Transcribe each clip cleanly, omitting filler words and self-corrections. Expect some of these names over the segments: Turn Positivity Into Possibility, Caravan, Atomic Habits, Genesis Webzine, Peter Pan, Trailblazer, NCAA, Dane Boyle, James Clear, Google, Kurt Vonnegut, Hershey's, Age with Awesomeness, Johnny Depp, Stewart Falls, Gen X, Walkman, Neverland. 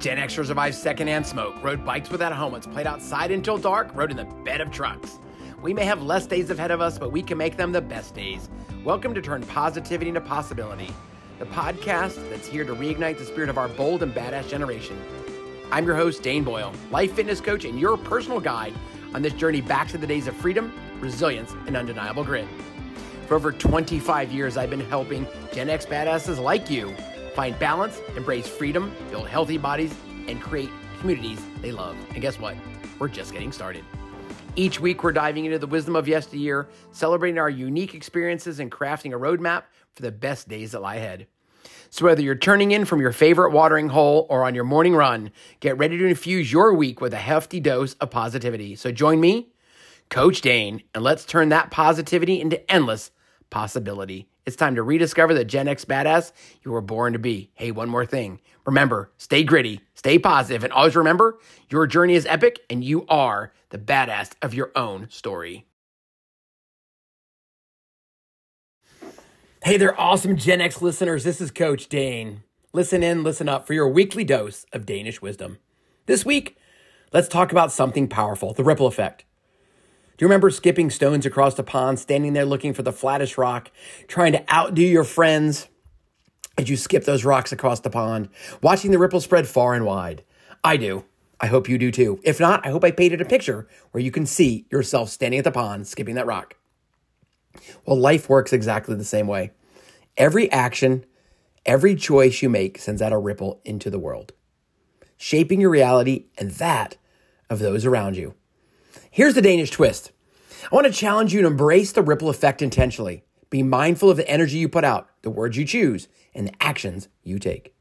Gen Xers survived secondhand smoke, rode bikes without helmets, played outside until dark, rode in the bed of trucks. We may have less days ahead of us, but we can make them the best days. Welcome to Turn Positivity Into Possibility, the podcast that's here to reignite the spirit of our bold and badass generation. I'm your host, Dane Boyle, life fitness coach and your personal guide on this journey back to the days of freedom, resilience, and undeniable grit. For over 25 years, I've been helping Gen X badasses like you find balance, embrace freedom, build healthy bodies, and create communities they love. And guess what? We're just getting started. Each week, we're diving into the wisdom of yesteryear, celebrating our unique experiences and crafting a roadmap for the best days that lie ahead. So whether you're turning in from your favorite watering hole or on your morning run, get ready to infuse your week with a hefty dose of positivity. So join me, Coach Dane, and let's turn that positivity into endless possibility. It's time to rediscover the Gen X badass you were born to be. Hey, one more thing. Remember, stay gritty, stay positive, and always remember, your journey is epic and you are the badass of your own story. Hey there, awesome Gen X listeners. This is Coach Dane. Listen in, listen up for your weekly dose of Danish wisdom. This week, let's talk about something powerful, the ripple effect. Do you remember skipping stones across the pond, standing there looking for the flattest rock, trying to outdo your friends as you skip those rocks across the pond, watching the ripple spread far and wide? I do. I hope you do too. If not, I hope I painted a picture where you can see yourself standing at the pond, skipping that rock. Well, life works exactly the same way. Every action, every choice you make sends out a ripple into the world, shaping your reality and that of those around you. Here's the Danish twist. I want to challenge you to embrace the ripple effect intentionally. Be mindful of the energy you put out, the words you choose, and the actions you take.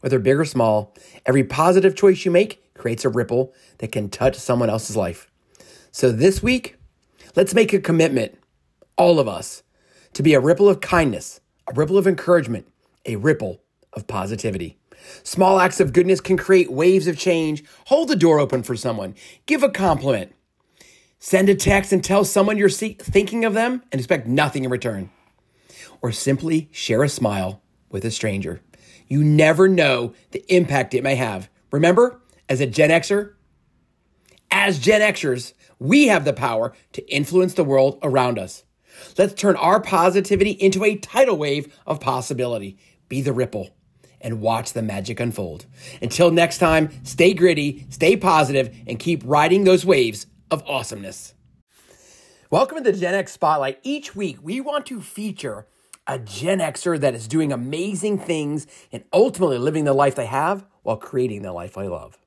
Whether big or small, every positive choice you make creates a ripple that can touch someone else's life. So this week, let's make a commitment, all of us, to be a ripple of kindness, a ripple of encouragement, a ripple of positivity. Small acts of goodness can create waves of change. Hold the door open for someone. Give a compliment. Send a text and tell someone you're thinking of them and expect nothing in return. Or simply share a smile with a stranger. You never know the impact it may have. Remember, as Gen Xers, we have the power to influence the world around us. Let's turn our positivity into a tidal wave of possibility. Be the ripple and watch the magic unfold. Until next time, stay gritty, stay positive, and keep riding those waves of awesomeness. Welcome to the Gen X Spotlight. Each week, we want to feature a Gen Xer that is doing amazing things and ultimately living the life they have while creating the life I love.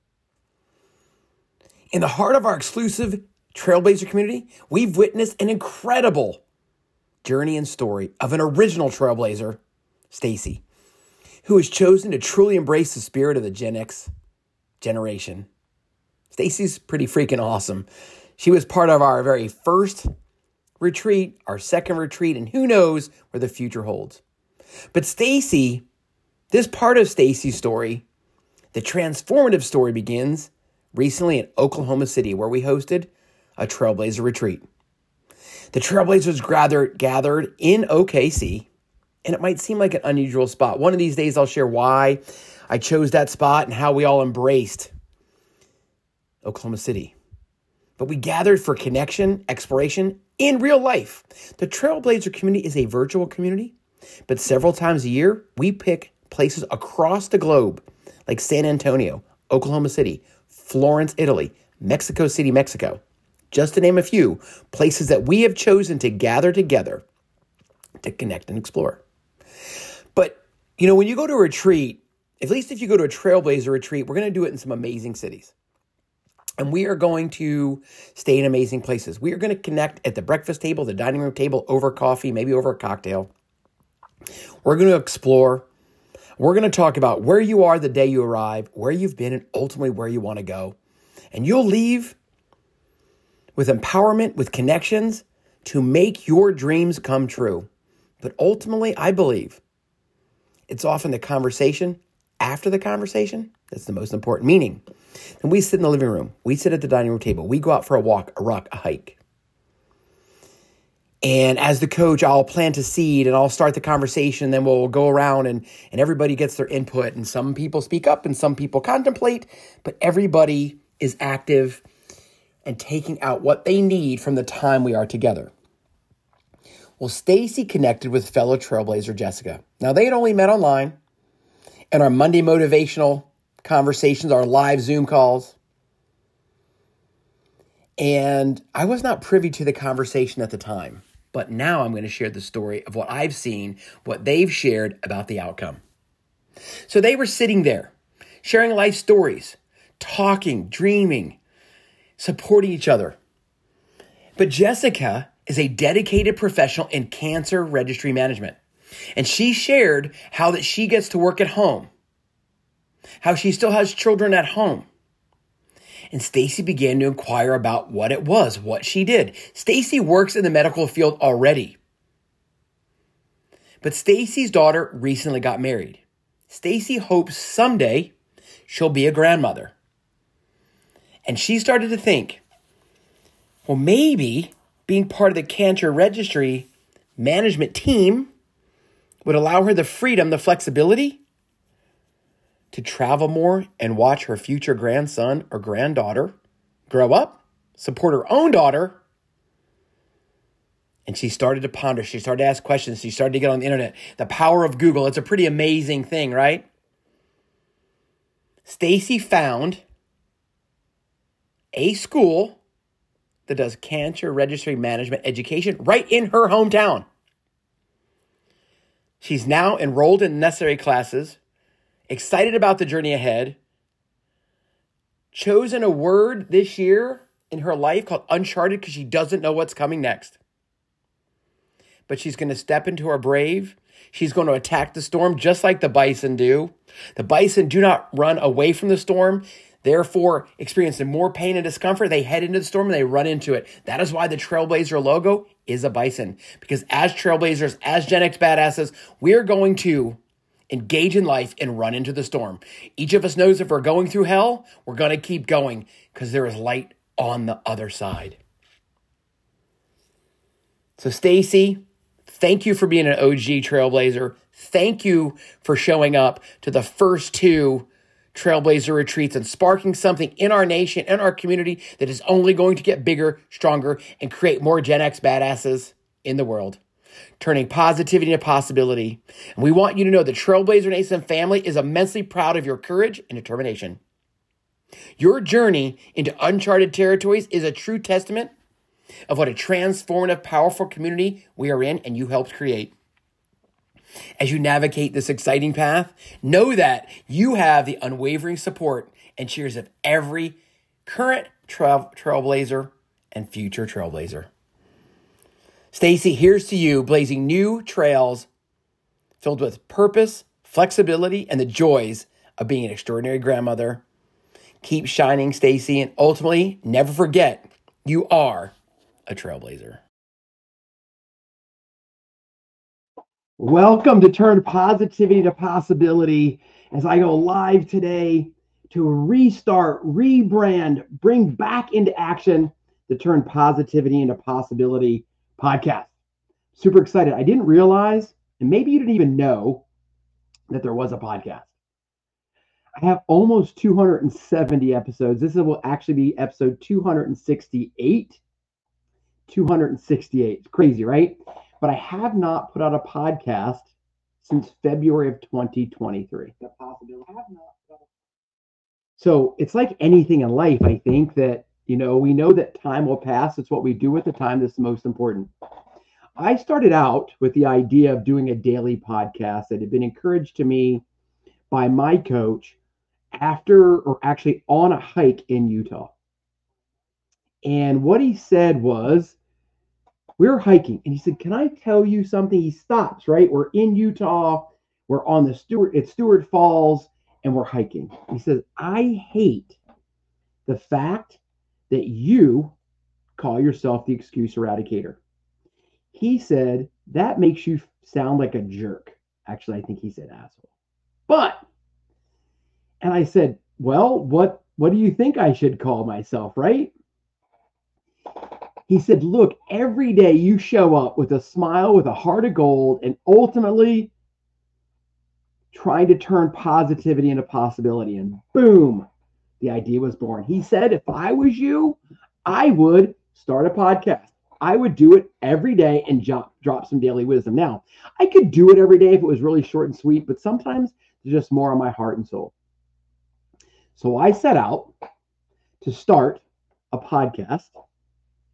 In the heart of our exclusive Trailblazer community, we've witnessed an incredible journey and story of an original Trailblazer, Stacy, who has chosen to truly embrace the spirit of the Gen X generation. Stacy's pretty freaking awesome. She was part of our very first retreat, our second retreat, and who knows where the future holds. But Stacy, this part of Stacy's story, the transformative story, begins recently in Oklahoma City, where we hosted a Trailblazer retreat. The Trailblazers gathered in OKC, and it might seem like an unusual spot. One of these days I'll share why I chose that spot and how we all embraced Oklahoma City. But we gathered for connection, exploration, in real life. The Trailblazer community is a virtual community, but several times a year, we pick places across the globe, like San Antonio, Oklahoma City, Florence, Italy, Mexico City, Mexico, just to name a few places that we have chosen to gather together to connect and explore. But, you know, when you go to a retreat, at least if you go to a Trailblazer retreat, we're going to do it in some amazing cities. And we are going to stay in amazing places. We are going to connect at the breakfast table, the dining room table, over coffee, maybe over a cocktail. We're going to explore. We're going to talk about where you are the day you arrive, where you've been, and ultimately where you want to go. And you'll leave with empowerment, with connections to make your dreams come true. But ultimately, I believe it's often the conversation after the conversation that's the most important, meaning. And we sit in the living room. We sit at the dining room table. We go out for a walk, a hike. And as the coach, I'll plant a seed and I'll start the conversation. Then we'll go around and everybody gets their input. And some people speak up and some people contemplate, but everybody is active and taking out what they need from the time we are together. Well, Stacy connected with fellow Trailblazer Jessica. Now, they had only met online, and our Monday motivational conversations, our live Zoom calls. And I was not privy to the conversation at the time, but now I'm going to share the story of what I've seen, what they've shared about the outcome. So they were sitting there, sharing life stories, talking, dreaming, supporting each other. But Jessica is a dedicated professional in cancer registry management. And she shared how that she gets to work at home, how she still has children at home. And Stacy began to inquire about what it was, what she did. Stacy works in the medical field already. But Stacy's daughter recently got married. Stacy hopes someday she'll be a grandmother. And she started to think, well, maybe being part of the cancer registry management team would allow her the freedom, the flexibility to travel more and watch her future grandson or granddaughter grow up, support her own daughter. And she started to ponder. She started to ask questions. She started to get on the internet. The power of Google. It's a pretty amazing thing, right? Stacy found a school that does cancer registry management education right in her hometown. She's now enrolled in necessary classes, excited about the journey ahead, chosen a word this year in her life called uncharted because she doesn't know what's coming next. But she's going to step into her brave. She's going to attack the storm just like the bison do. The bison do not run away from the storm. Therefore, experiencing more pain and discomfort, they head into the storm and they run into it. That is why the Trailblazer logo is a bison. Because as Trailblazers, as Gen X badasses, we're going to engage in life and run into the storm. Each of us knows if we're going through hell, we're going to keep going because there is light on the other side. So Stacy, thank you for being an OG Trailblazer. Thank you for showing up to the first two Trailblazer retreats and sparking something in our nation, in our community that is only going to get bigger, stronger, and create more Gen X badasses in the world. Turning positivity into possibility. And we want you to know the Trailblazer Nation family is immensely proud of your courage and determination. Your journey into uncharted territories is a true testament of what a transformative, powerful community we are in and you helped create. As you navigate this exciting path, know that you have the unwavering support and cheers of every current trailblazer and future Trailblazer. Stacy, here's to you blazing new trails filled with purpose, flexibility, and the joys of being an extraordinary grandmother. Keep shining, Stacy, and ultimately, never forget you are a Trailblazer. Welcome to Turn Positivity to Possibility as I go live today to restart, rebrand, bring back into action the Turn Positivity into Possibility podcast. Super excited. I didn't realize, and maybe you didn't even know, that there was a podcast. I have almost 270 episodes. This will actually be episode 268. 268. Crazy, right? But I have not put out a podcast since February of 2023. So it's like anything in life, I think, that, you know, we know that time will pass. It's what we do with the time that's the most important. I started out with the idea of doing a daily podcast that had been encouraged to me by my coach after, or actually on a hike in Utah. And what he said was, we were hiking, and he said, can I tell you something? He stops, right? We're in Utah. We're on the Stewart Falls, and we're hiking. He says, I hate the fact that you call yourself the excuse eradicator. He said, that makes you sound like a jerk. Actually, I think he said asshole. And I said, well, what do you think I should call myself, right? He said, look, every day you show up with a smile, with a heart of gold, and ultimately trying to turn positivity into possibility. And boom, the idea was born. He said, if I was you, I would start a podcast. I would do it every day and drop some daily wisdom. Now, I could do it every day if it was really short and sweet, but sometimes there's just more on my heart and soul. So I set out to start a podcast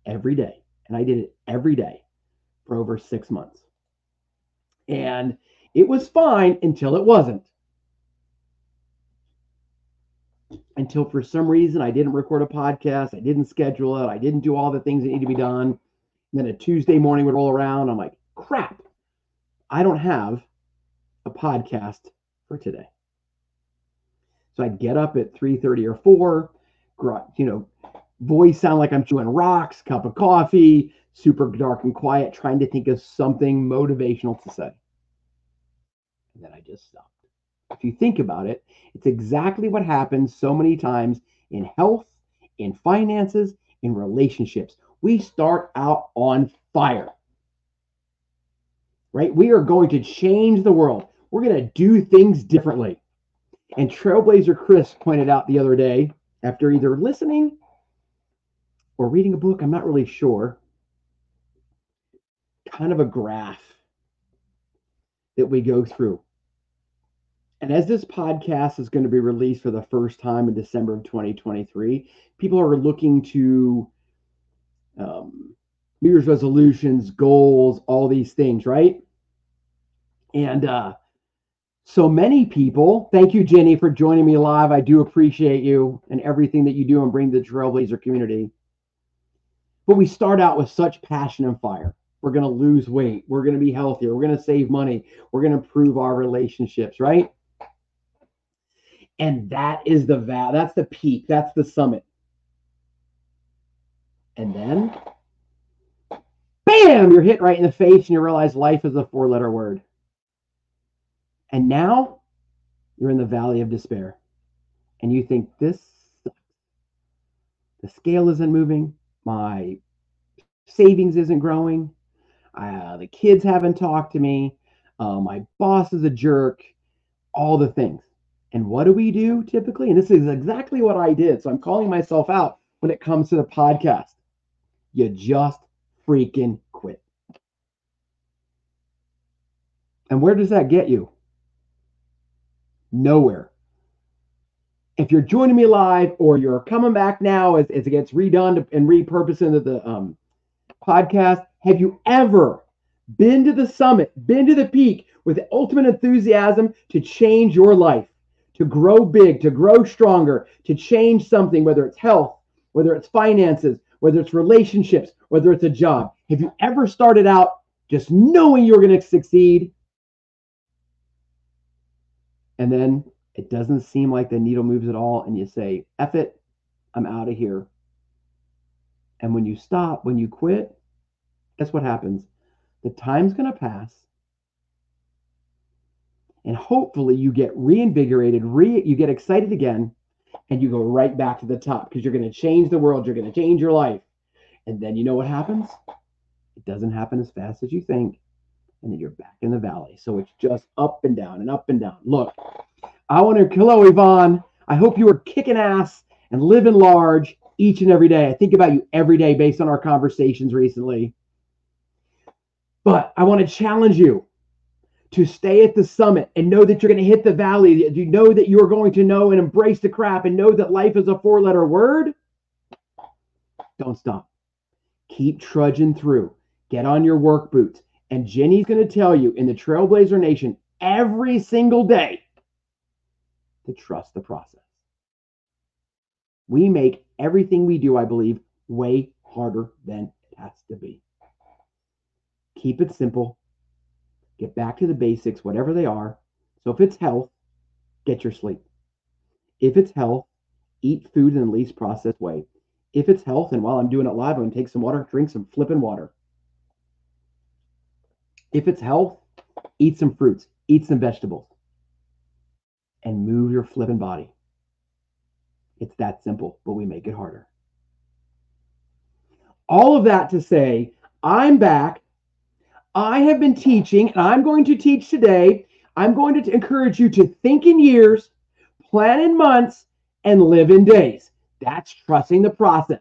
every day, and I did it every day for over 6 months. And it was fine until it wasn't. Until for some reason I didn't record a podcast, I didn't schedule it, I didn't do all the things that need to be done. And then a Tuesday morning would roll around. I'm like, crap, I don't have a podcast for today. So I'd get up at 3:30 or 4, voice sound like I'm chewing rocks, cup of coffee, super dark and quiet, trying to think of something motivational to say. And then I just stopped. If you think about it, it's exactly what happens so many times in health, in finances, in relationships. We start out on fire, right? We are going to change the world. We're going to do things differently. And Trailblazer Chris pointed out the other day, after either listening or reading a book, I'm not really sure, kind of a graph that we go through. And as this podcast is going to be released for the first time in December of 2023, people are looking to New Year's resolutions, goals, all these things, right? And so many people, thank you, Jenny, for joining me live. I do appreciate you and everything that you do and bring to the Trailblazer community. But we start out with such passion and fire. We're going to lose weight. We're going to be healthier. We're going to save money. We're going to improve our relationships, right? And that is the vow. That's the peak. That's the summit. And then, bam, you're hit right in the face and you realize life is a 4-letter word. And now you're in the valley of despair. And you think this sucks. The scale isn't moving. My savings isn't growing. The kids haven't talked to me. My boss is a jerk. All the things. And what do we do typically? And this is exactly what I did. So I'm calling myself out when it comes to the podcast. You just freaking quit. And where does that get you? Nowhere. If you're joining me live or you're coming back now as it gets redone and repurposed into the podcast, have you ever been to the summit, been to the peak with the ultimate enthusiasm to change your life? To grow big, to grow stronger, to change something, whether it's health, whether it's finances, whether it's relationships, whether it's a job. Have you ever started out just knowing you're going to succeed? And then it doesn't seem like the needle moves at all. And you say, F it, I'm out of here. And when you stop, when you quit, guess what happens? The time's going to pass. And hopefully you get reinvigorated, you get excited again, and you go right back to the top because you're going to change the world. You're going to change your life. And then you know what happens? It doesn't happen as fast as you think. And then you're back in the valley. So it's just up and down and up and down. Look, hello, Yvonne. I hope you are kicking ass and living large each and every day. I think about you every day based on our conversations recently. But I want to challenge you to stay at the summit and know that you're going to hit the valley. You know that you're going to know and embrace the crap and know that life is a 4-letter word. Don't stop. Keep trudging through. Get on your work boots. And Jenny's going to tell you in the Trailblazer Nation every single day to trust the process. We make everything we do, I believe, way harder than it has to be. Keep it simple. Get back to the basics, whatever they are. So if it's health, get your sleep. If it's health, eat food in the least processed way. If it's health, and while I'm doing it live, I'm going to take some water, drink some flipping water. If it's health, eat some fruits, eat some vegetables, and move your flipping body. It's that simple, but we make it harder. All of that to say, I'm back. I have been teaching, and I'm going to teach today. I'm going to encourage you to think in years, plan in months, and live in days. That's trusting the process.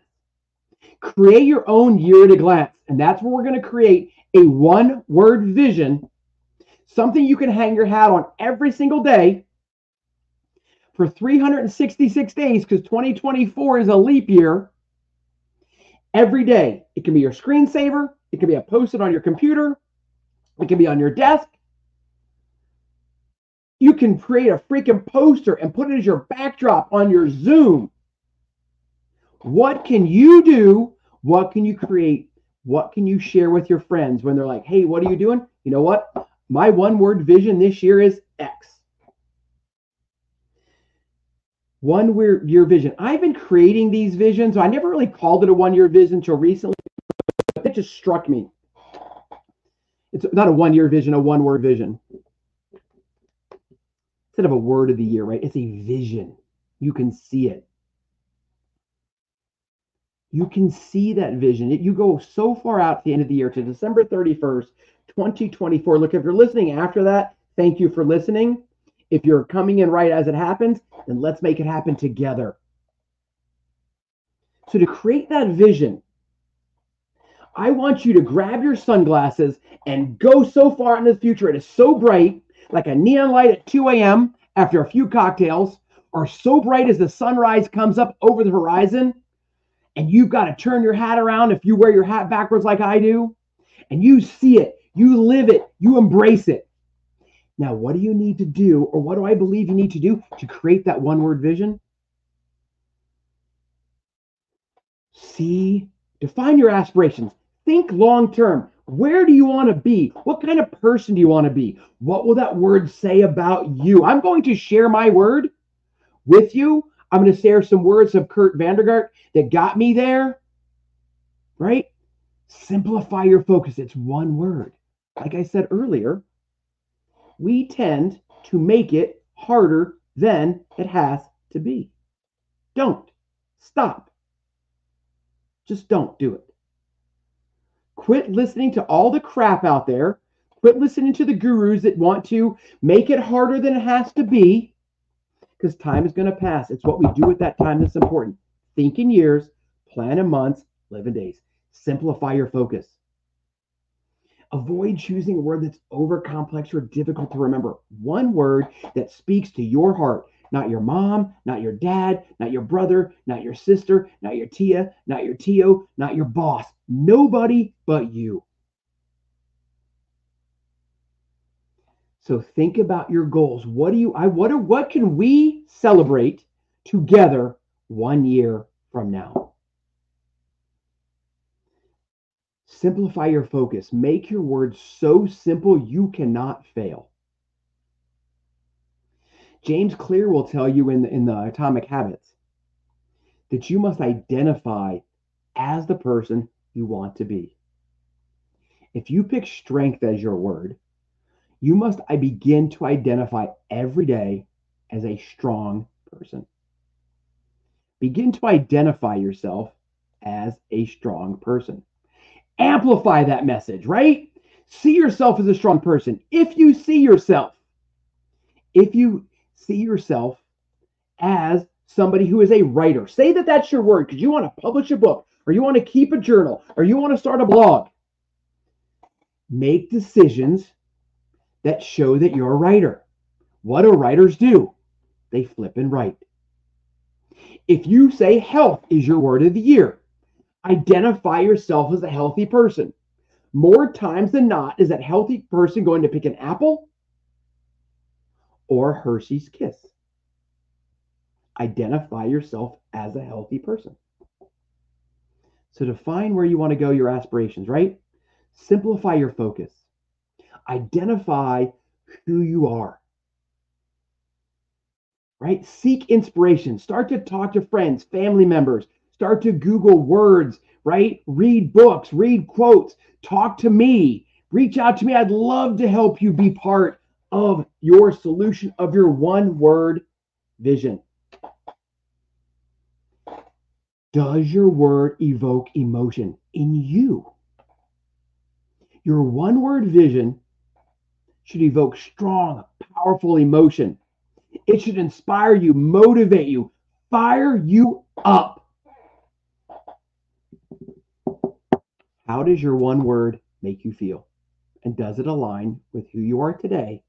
Create your own year at a glance, and that's where we're going to create a one-word vision, something you can hang your hat on every single day for 366 days, because 2024 is a leap year. Every day. It can be your screensaver. It can be a post-it on your computer. It can be on your desk. You can create a freaking poster and put it as your backdrop on your Zoom. What can you do? What can you create? What can you share with your friends when they're like, hey, what are you doing? You know what? My one-word vision this year is X. One-year vision. I've been creating these visions. I never really called it a one-year vision until recently. It just struck me. It's not a one-year vision, a one-word vision. Instead of a word of the year, right? It's a vision. You can see it. You can see that vision. You go so far out to the end of the year, to December 31st, 2024. Look, if you're listening after that, thank you for listening. If you're coming in right as it happens, then let's make it happen together. So to create that vision, I want you to grab your sunglasses and go so far into the future. It is so bright, like a neon light at 2 a.m. after a few cocktails, or so bright as the sunrise comes up over the horizon. And you've got to turn your hat around if you wear your hat backwards like I do. And you see it. You live it. You embrace it. Now, what do you need to do, or what do I believe you need to do to create that one-word vision? See, define your aspirations. Think long-term. Where do you want to be? What kind of person do you want to be? What will that word say about you? I'm going to share my word with you. I'm going to share some words of Kurt Vonnegut that got me there, right? Simplify your focus. It's one word. Like I said earlier, we tend to make it harder than it has to be. Don't. Stop. Just don't do it. Quit listening to all the crap out there. Quit listening to the gurus that want to make it harder than it has to be. Because time is going to pass. It's what we do with that time that's important. Think in years, plan in months, live in days. Simplify your focus. Avoid choosing a word that's over complex or difficult to remember. One word that speaks to your heart. Not your mom, not your dad, not your brother, not your sister, not your tia, not your tio, not your boss. Nobody but you. So think about your goals. What can we celebrate together 1 year from now? Simplify your focus. Make your words so simple you cannot fail. James Clear will tell you in the Atomic Habits that you must identify as the person you want to be. If you pick strength as your word, you must begin to identify every day as a strong person. Begin to identify yourself as a strong person. Amplify that message, right? See yourself as a strong person. If you see yourself as somebody who is a writer, say that that's your word because you want to publish a book, or you want to keep a journal, or you want to start a blog. Make decisions that show that you're a writer. What do writers do? They flip and write. If you say health is your word of the year, identify yourself as a healthy person. More times than not, is that healthy person going to pick an apple or Hershey's Kiss? Identify yourself as a healthy person. So define where you want to go, your aspirations, right? Simplify your focus. Identify who you are, right? Seek inspiration. Start to talk to friends, family members. Start to Google words, right? Read books, read quotes, talk to me, reach out to me. I'd love to help you be part of your solution of your one-word vision. Does your word evoke emotion? in you. Your one-word vision should evoke strong, powerful emotion. It should inspire you, motivate you, fire you up. How does your one word make you feel? And does it align with who you are today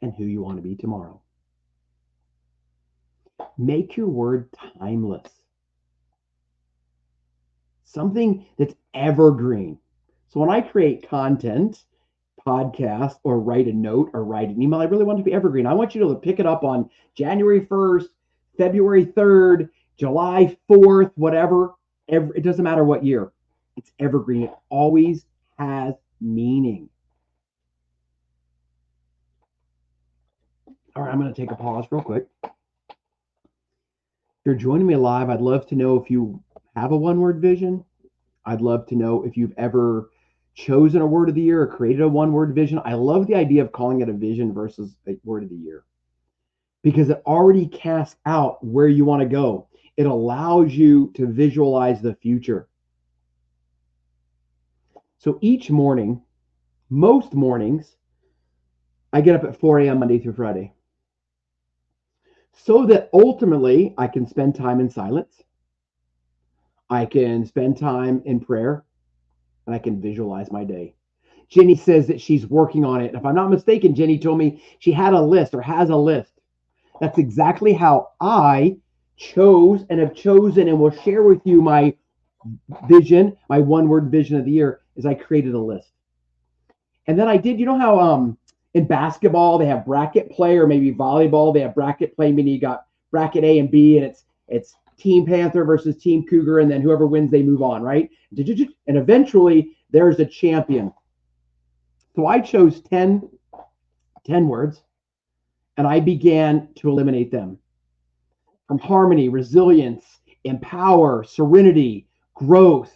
and who you want to be tomorrow? Make your word timeless. Something that's evergreen. So when I create content, podcast, or write a note or write an email, I really want it to be evergreen. I want you to pick it up on January 1st, February 3rd, July 4th, whatever. It doesn't matter what year. It's evergreen. It always has meaning. All right, I'm going to take a pause real quick. If you're joining me live, I'd love to know if you have a one-word vision. I'd love to know if you've ever chosen a word of the year or created a one-word vision. I love the idea of calling it a vision versus a word of the year because it already casts out where you want to go. It allows you to visualize the future. So each morning, most mornings, I get up at 4 a.m. Monday through Friday so that ultimately I can spend time in silence. I can spend time in prayer, and I can visualize my day. Jenny says that she's working on it. If I'm not mistaken, Jenny told me she had a list or has a list. That's exactly how I chose and have chosen and will share with you my vision, my one-word vision of the year, is I created a list. And then I did, you know how in basketball they have bracket play, or maybe volleyball they have bracket play, meaning you got bracket A and B, and it's Team Panther versus Team Cougar, and then whoever wins, they move on, right? And eventually, there's a champion. So I chose 10 words, and I began to eliminate them. From harmony, resilience, empower, serenity, growth,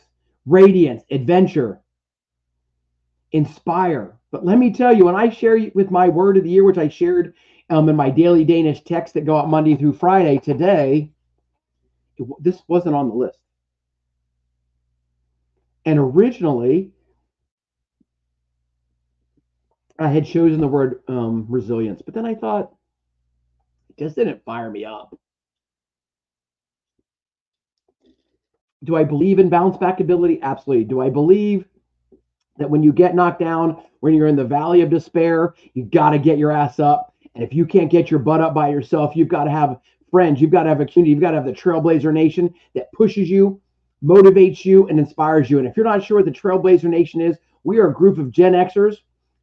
radiance, adventure, inspire. But let me tell you, when I share with my word of the year, which I shared in my daily Danish texts that go out Monday through Friday today, this wasn't on the list. And originally, I had chosen the word resilience, but then I thought, it just didn't fire me up. Do I believe in bounce back ability? Absolutely. Do I believe that when you get knocked down, when you're in the valley of despair, you got to get your ass up? And if you can't get your butt up by yourself, you've got to have friends, you've got to have a community, you've got to have the Trailblazer Nation that pushes you, motivates you, and inspires you. And if you're not sure what the Trailblazer Nation is, we are a group of Gen Xers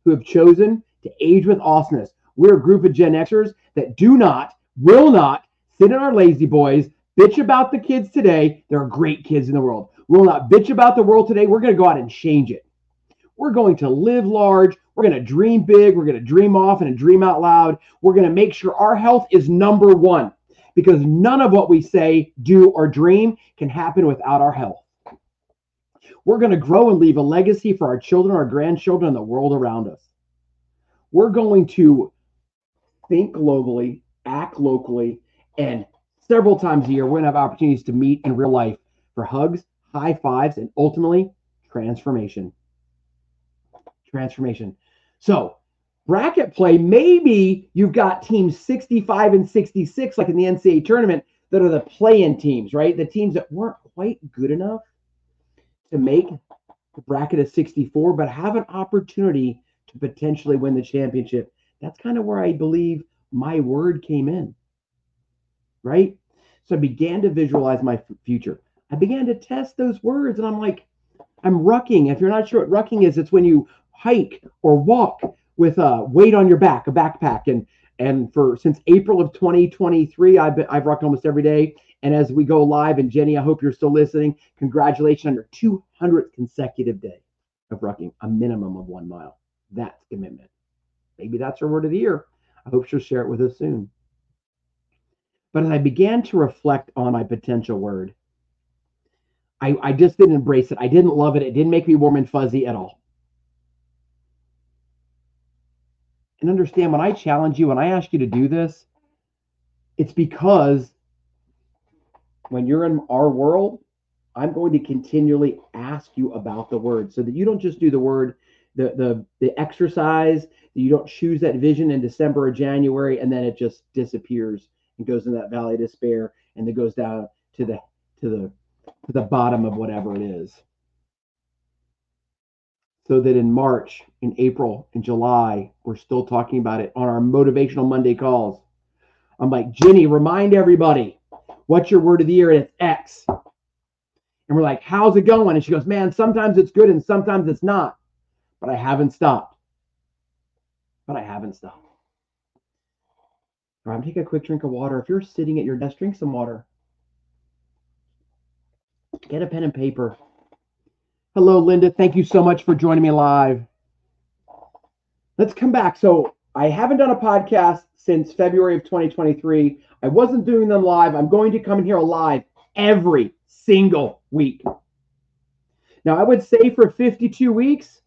who have chosen to age with awesomeness. We're a group of Gen Xers that do not, will not sit in our lazy boys, bitch about the kids today. There are great kids in the world. We'll not bitch about the world today. We're going to go out and change it. We're going to live large. We're going to dream big. We're going to dream off and dream out loud. We're going to make sure our health is number one, because none of what we say, do, or dream can happen without our health. We're going to grow and leave a legacy for our children, our grandchildren, and the world around us. We're going to think globally, act locally, and several times a year, we're going to have opportunities to meet in real life for hugs, high fives, and ultimately, transformation. Transformation. So, bracket play, maybe you've got teams 65 and 66, like in the NCAA tournament, that are the play-in teams, right? The teams that weren't quite good enough to make the bracket of 64, but have an opportunity to potentially win the championship. That's kind of where I believe my word came in, right? So I began to visualize my future. I began to test those words, and I'm like, I'm rucking. If you're not sure what rucking is, it's when you hike or walk with a weight on your back, a backpack. And since April of 2023, I've rocked almost every day. And as we go live, and Jenny, I hope you're still listening, congratulations on your 200th consecutive day of rucking, a minimum of 1 mile. That's commitment. Maybe that's her word of the year. I hope she'll share it with us soon. But as I began to reflect on my potential word, I just didn't embrace it. I didn't love it. It didn't make me warm and fuzzy at all. And understand, when I challenge you, when I ask you to do this, it's because when you're in our world, I'm going to continually ask you about the word so that you don't just do the word, the exercise, you don't choose that vision in December or January, and then it just disappears and goes in that valley of despair, and it goes down to the bottom of whatever it is. So that in March, in April, in July, we're still talking about it on our Motivational Monday calls. I'm like, Jenny, remind everybody, what's your word of the year? And it's X. And we're like, how's it going? And she goes, man, sometimes it's good and sometimes it's not. But I haven't stopped. All right, take a quick drink of water. If you're sitting at your desk, drink some water. Get a pen and paper. Hello, Linda. Thank you so much for joining me live. Let's come back. So I haven't done a podcast since February of 2023. I wasn't doing them live. I'm going to come in here live every single week. Now, I would say for 52 weeks,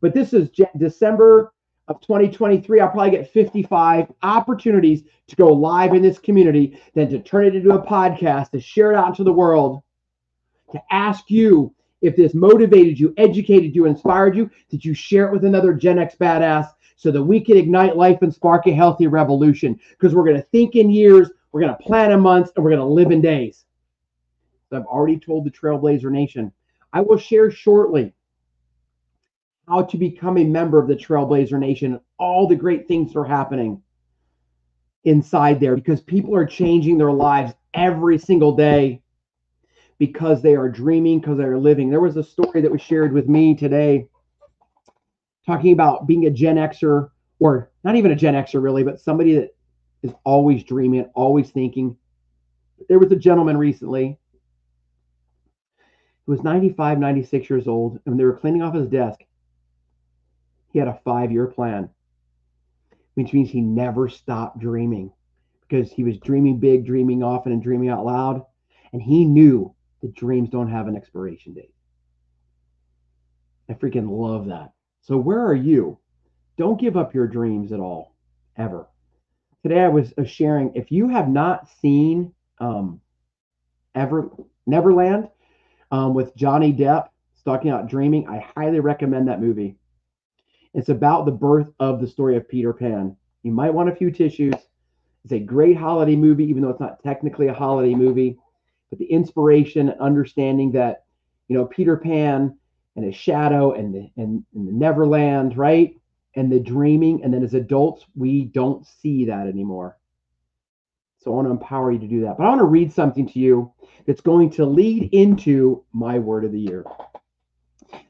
but this is December of 2023. I'll probably get 55 opportunities to go live in this community, then to turn it into a podcast, to share it out into the world, to ask you if this motivated you, educated you, inspired you, did you share it with another Gen X badass so that we can ignite life and spark a healthy revolution? Because we're going to think in years, we're going to plan in months, and we're going to live in days. So I've already told the Trailblazer Nation. I will share shortly how to become a member of the Trailblazer Nation, all the great things that are happening inside there, because people are changing their lives every single day, because they are dreaming, because they are living. There was a story that was shared with me today talking about being a Gen Xer, or not even a Gen Xer really, but somebody that is always dreaming, always thinking. There was a gentleman recently who was 95, 96 years old, and when they were cleaning off his desk, he had a 5-year plan, which means he never stopped dreaming, because he was dreaming big, dreaming often, and dreaming out loud. And he knew the dreams don't have an expiration date. I freaking love that. So where are you? Don't give up your dreams at all, ever. Today I was sharing, if you have not seen Neverland with Johnny Depp, it's talking about dreaming, I highly recommend that movie. It's about the birth of the story of Peter Pan. You might want a few tissues. It's a great holiday movie, even though it's not technically a holiday movie. But the inspiration and understanding that, you know, Peter Pan and his shadow and the Neverland, right? And the dreaming. And then as adults, we don't see that anymore. So I want to empower you to do that. But I want to read something to you that's going to lead into my word of the year.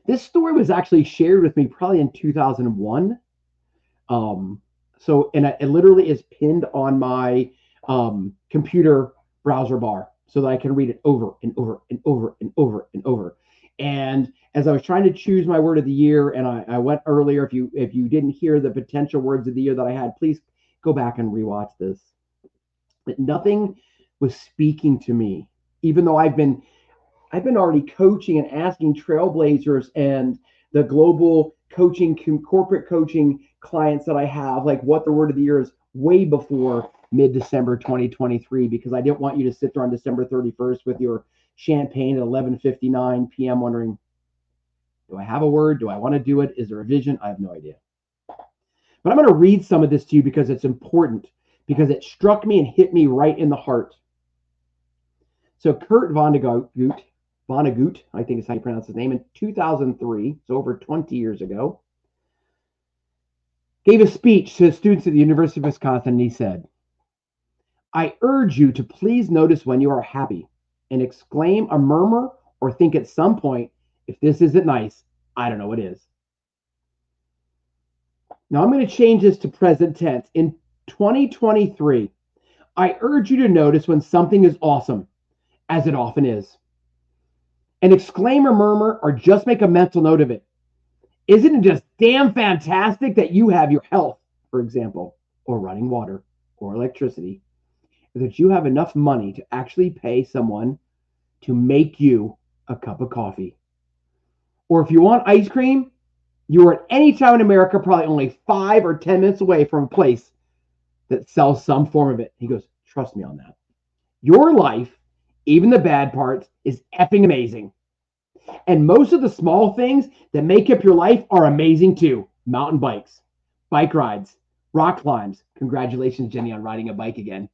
This story was actually shared with me probably in 2001. It literally is pinned on my computer browser bar, so that I can read it over and over and over and over and over. And as I was trying to choose my word of the year, and I went earlier, if you didn't hear the potential words of the year that I had, please go back and rewatch this. But nothing was speaking to me, even though I've been already coaching and asking Trailblazers and the global coaching, corporate coaching clients that I have, like what the word of the year is way before mid-December 2023, because I didn't want you to sit there on December 31st with your champagne at 11:59 p.m. wondering, do I have a word? Do I want to do it? Is there a vision? I have no idea. But I'm going to read some of this to you because it's important, because it struck me and hit me right in the heart. So Kurt Vonnegut, I think is how you pronounce his name, in 2003, so over 20 years ago, gave a speech to his students at the University of Wisconsin, and he said, I urge you to please notice when you are happy and exclaim a murmur or think at some point, if this isn't nice, I don't know what is. Now I'm going to change this to present tense. In 2023, I urge you to notice when something is awesome, as it often is, and exclaim or murmur or just make a mental note of it. Isn't it just damn fantastic that you have your health, for example, or running water or electricity, that you have enough money to actually pay someone to make you a cup of coffee? Or if you want ice cream, you are at any time in America probably only 5 or 10 minutes away from a place that sells some form of it. He goes, trust me on that. Your life even the bad parts, is effing amazing. And most of the small things that make up your life are amazing too. Mountain bikes, bike rides, rock climbs. Congratulations, Jenny, on riding a bike again.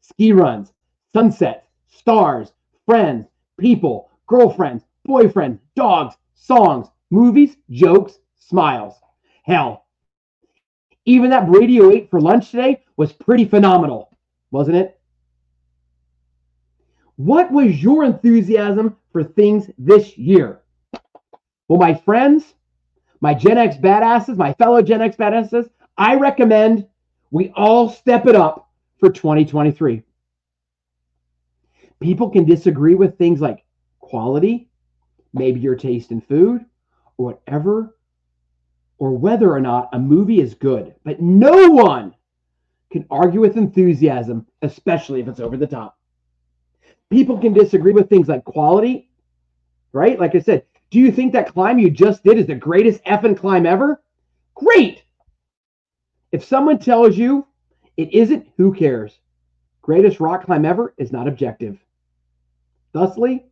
Ski runs, sunsets, stars, friends, people, girlfriends, boyfriends, dogs, songs, movies, jokes, smiles. Hell, even that burrito you ate for lunch today was pretty phenomenal, wasn't it? What was your enthusiasm for things this year? Well, my friends, my Gen X badasses, my fellow Gen X badasses, I recommend we all step it up for 2023. People can disagree with things like quality, maybe your taste in food, or whatever, or whether or not a movie is good. But no one can argue with enthusiasm, especially if it's over the top. People can disagree with things like quality, right? Like I said, do you think that climb you just did is the greatest effing climb ever? Great. If someone tells you it isn't, who cares? Greatest rock climb ever is not objective. Thusly,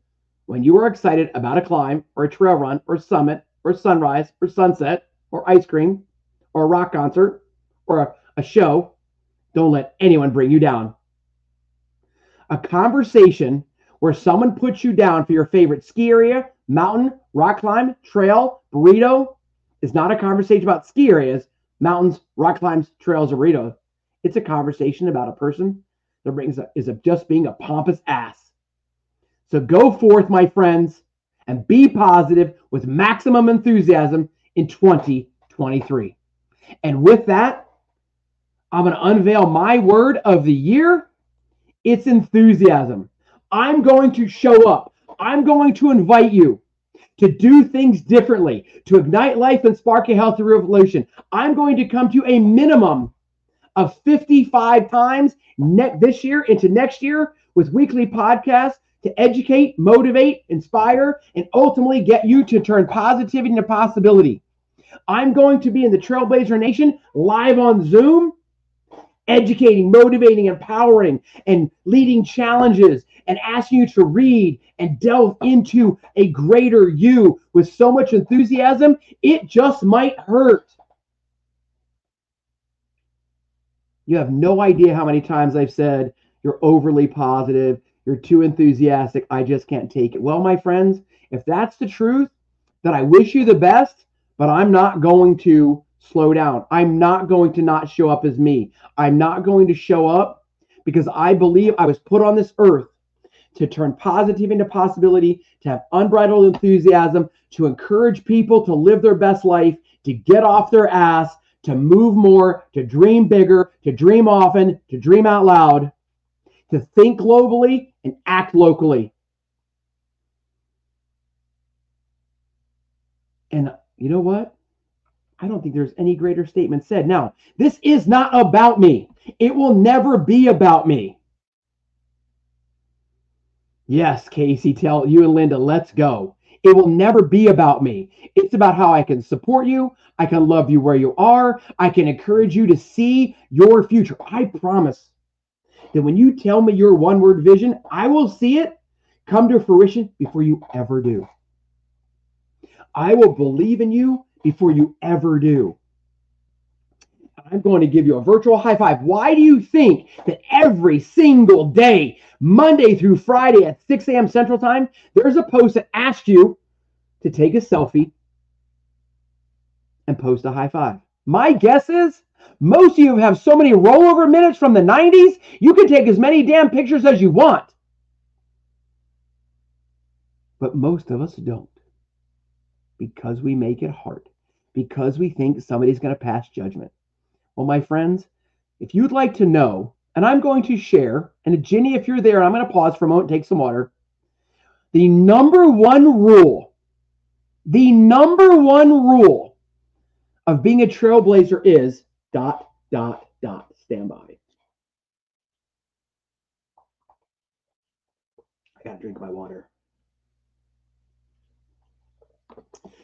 when you are excited about a climb or a trail run or summit or sunrise or sunset or ice cream or a rock concert or a show, don't let anyone bring you down. A conversation where someone puts you down for your favorite ski area, mountain, rock climb, trail, burrito is not a conversation about ski areas, mountains, rock climbs, trails, or burritos. It's a conversation about a person that is just being a pompous ass. So go forth, my friends, and be positive with maximum enthusiasm in 2023. And with that, I'm going to unveil my word of the year. It's enthusiasm. I'm going to show up. I'm going to invite you to do things differently, to ignite life and spark a healthy revolution. I'm going to come to a minimum of 55 times this year into next year with weekly podcasts to educate, motivate, inspire, and ultimately get you to turn positivity into possibility. I'm going to be in the Trailblazer Nation live on Zoom, educating, motivating, empowering, and leading challenges, and asking you to read and delve into a greater you with so much enthusiasm, it just might hurt. You have no idea how many times I've said, you're overly positive, you're too enthusiastic, I just can't take it. Well, my friends, if that's the truth, then I wish you the best, but I'm not going to slow down. I'm not going to not show up as me. I'm not going to show up because I believe I was put on this earth to turn positive into possibility, to have unbridled enthusiasm, to encourage people to live their best life, to get off their ass, to move more, to dream bigger, to dream often, to dream out loud, to think globally and act locally. And you know what? I don't think there's any greater statement said. Now, this is not about me. It will never be about me. Yes, Casey, tell you and Linda, let's go. It will never be about me. It's about how I can support you. I can love you where you are. I can encourage you to see your future. I promise that when you tell me your one-word vision, I will see it come to fruition before you ever do. I will believe in you before you ever do. I'm going to give you a virtual high five. Why do you think that every single day, Monday through Friday at 6 a.m. Central Time, there's a post that asks you to take a selfie and post a high five? My guess is most of you have so many rollover minutes from the 90s, you can take as many damn pictures as you want. But most of us don't, because we make it hard, because we think somebody's going to pass judgment. Well, my friends, if you'd like to know, and I'm going to share, and Ginny, if you're there, I'm going to pause for a moment and take some water. The number one rule of being a trailblazer is ... Standby. I gotta drink my water.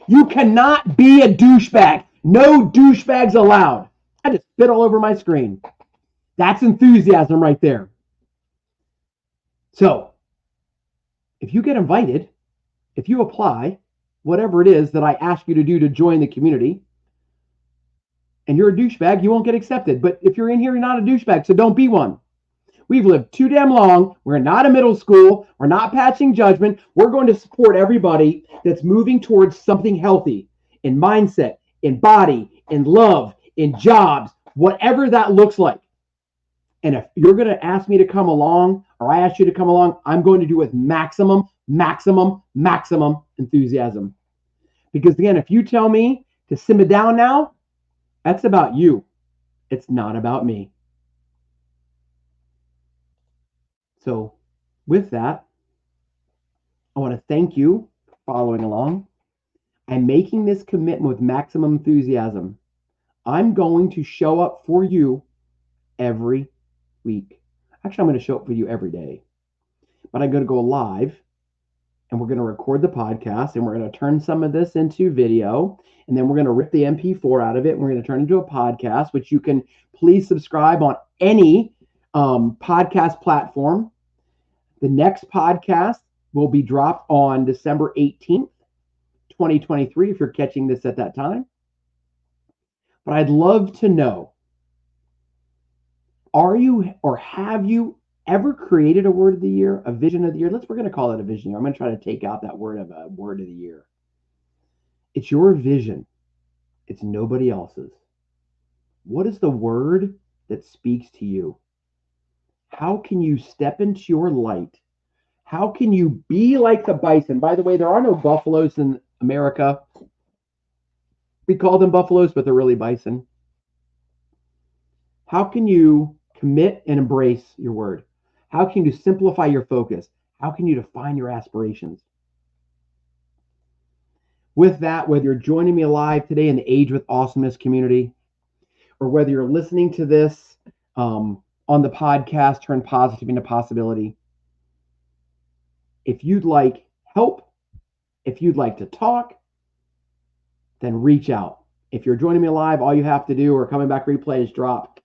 You cannot be a douchebag. No douchebags allowed. I just spit all over my screen. That's enthusiasm right there. So if you get invited, if you apply, whatever it is that I ask you to do to join the community, and you're a douchebag, you won't get accepted. But if you're in here, you're not a douchebag, so don't be one. We've lived too damn long. We're not a middle school. We're not passing judgment. We're going to support everybody that's moving towards something healthy in mindset, in body, in love, in jobs, whatever that looks like. And if you're going to ask me to come along, or I ask you to come along, I'm going to do it with maximum enthusiasm. Because again, if you tell me to simmer down now, that's about you. It's not about me. So with that, I want to thank you for following along. I'm making this commitment with maximum enthusiasm. I'm going to show up for you every week. Actually, I'm going to show up for you every day. But I'm going to go live, and we're going to record the podcast, and we're going to turn some of this into video, and then we're going to rip the MP4 out of it, and we're going to turn it into a podcast, which you can please subscribe on any podcast platform. The next podcast will be dropped on December 18th, 2023, if you're catching this at that time. But I'd love to know, are you or have you ever created a word of the year, a vision of the year? We're going to call it a vision year. I'm going to try to take out that word of a word of the year. It's your vision. It's nobody else's. What is the word that speaks to you? How can you step into your light? How can you be like the bison? By the way, there are no buffaloes in America. We call them buffaloes, but they're really bison. How can you commit and embrace your word? How can you simplify your focus? How can you define your aspirations? With that, whether you're joining me live today in the Age with Awesomeness community, or whether you're listening to this on the podcast, Turn Positive Into Possibility, if you'd like help, if you'd like to talk, then reach out. If you're joining me live, all you have to do, or coming back replay, is drop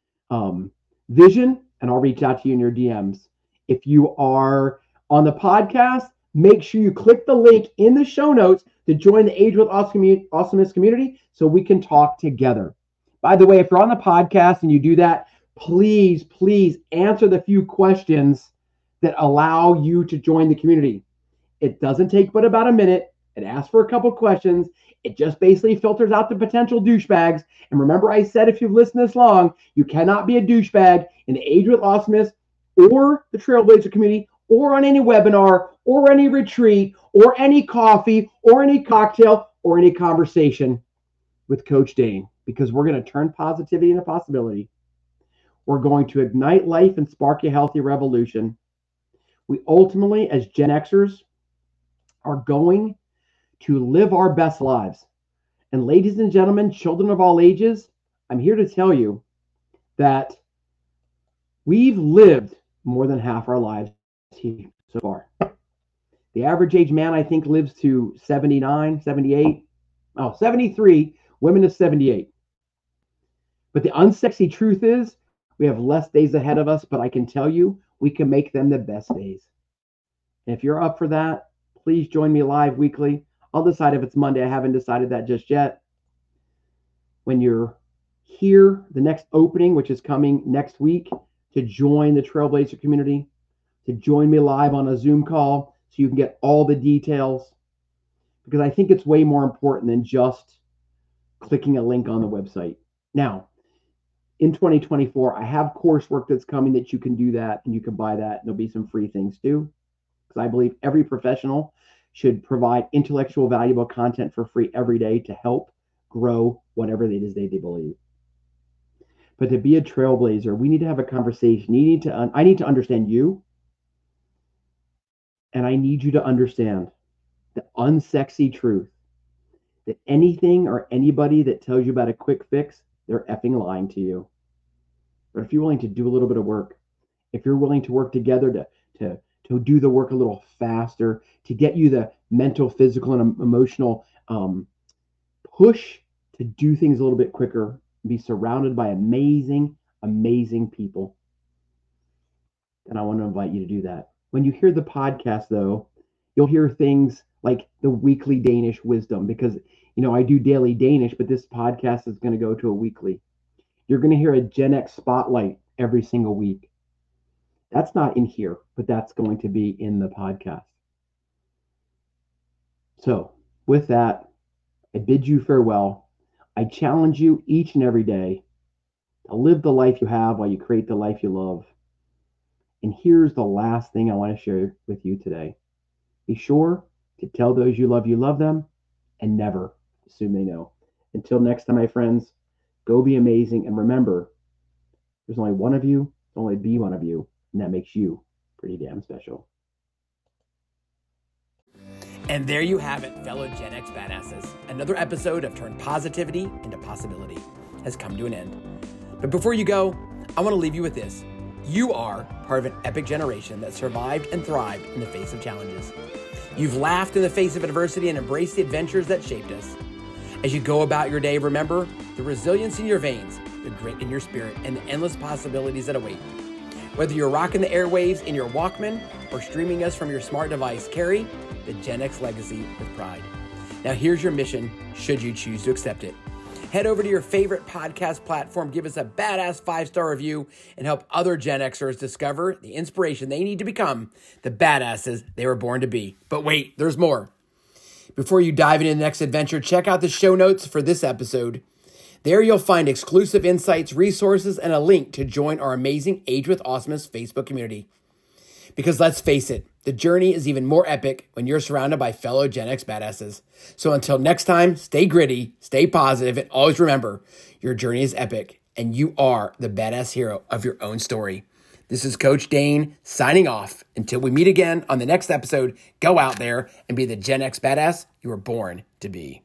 vision, and I'll reach out to you in your DMs. If you are on the podcast, make sure you click the link in the show notes to join the Age with Awesomeness community so we can talk together. By the way, if you're on the podcast and you do that, please, please answer the few questions that allow you to join the community. It doesn't take but about a minute. It asks for a couple questions. It just basically filters out the potential douchebags. And remember, I said, if you've listened this long, you cannot be a douchebag in the Age with Awesomeness or the Trailblazer community or on any webinar or any retreat or any coffee or any cocktail or any conversation with Coach Dane, because we're going to turn positivity into possibility. We're going to ignite life and spark a healthy revolution. We ultimately, as Gen Xers, are going to live our best lives. And ladies and gentlemen, children of all ages, I'm here to tell you that we've lived more than half our lives so far. The average age man, I think, lives to 79, 78, 73, women to 78. But the unsexy truth is we have less days ahead of us, but I can tell you we can make them the best days. And if you're up for that, please join me live weekly. I'll decide if it's Monday. I haven't decided that just yet. When you're here, the next opening, which is coming next week, to join the Trailblazer community, to join me live on a Zoom call so you can get all the details, because I think it's way more important than just clicking a link on the website. Now, in 2024, I have coursework that's coming that you can do that, and you can buy that. There'll be some free things too, because I believe every professional should provide intellectual, valuable content for free every day to help grow whatever it is they believe. But to be a trailblazer, we need to have a conversation. I need to understand you, and I need you to understand the unsexy truth that anything or anybody that tells you about a quick fix, they're effing lying to you. But if you're willing to do a little bit of work, if you're willing to work together to do the work a little faster, to get you the mental, physical, and emotional push to do things a little bit quicker, be surrounded by amazing, amazing people. And I want to invite you to do that. When you hear the podcast, though, you'll hear things like the weekly Danish wisdom, because, you know, I do daily Danish, but this podcast is going to go to a weekly. You're going to hear a Gen X spotlight every single week. That's not in here, but that's going to be in the podcast. So with that, I bid you farewell. I challenge you each and every day to live the life you have while you create the life you love. And here's the last thing I want to share with you today. Be sure to tell those you love them, and never assume they know. Until next time, my friends, go be amazing. And remember, there's only one of you, only be one of you, and that makes you pretty damn special. And there you have it, fellow Gen X badasses. Another episode of Turn Positivity Into Possibility has come to an end. But before you go, I want to leave you with this. You are part of an epic generation that survived and thrived in the face of challenges. You've laughed in the face of adversity and embraced the adventures that shaped us. As you go about your day, remember the resilience in your veins, the grit in your spirit, and the endless possibilities that await. Whether you're rocking the airwaves in your Walkman or streaming us from your smart device, carry the Gen X legacy with pride. Now here's your mission, should you choose to accept it. Head over to your favorite podcast platform, give us a badass 5-star review, and help other Gen Xers discover the inspiration they need to become the badasses they were born to be. But wait, there's more. Before you dive into the next adventure, check out the show notes for this episode. There you'll find exclusive insights, resources, and a link to join our amazing Age with Awesomeness Facebook community. Because let's face it, the journey is even more epic when you're surrounded by fellow Gen X badasses. So until next time, stay gritty, stay positive, and always remember, your journey is epic, and you are the badass hero of your own story. This is Coach Dane signing off. Until we meet again on the next episode, go out there and be the Gen X badass you were born to be.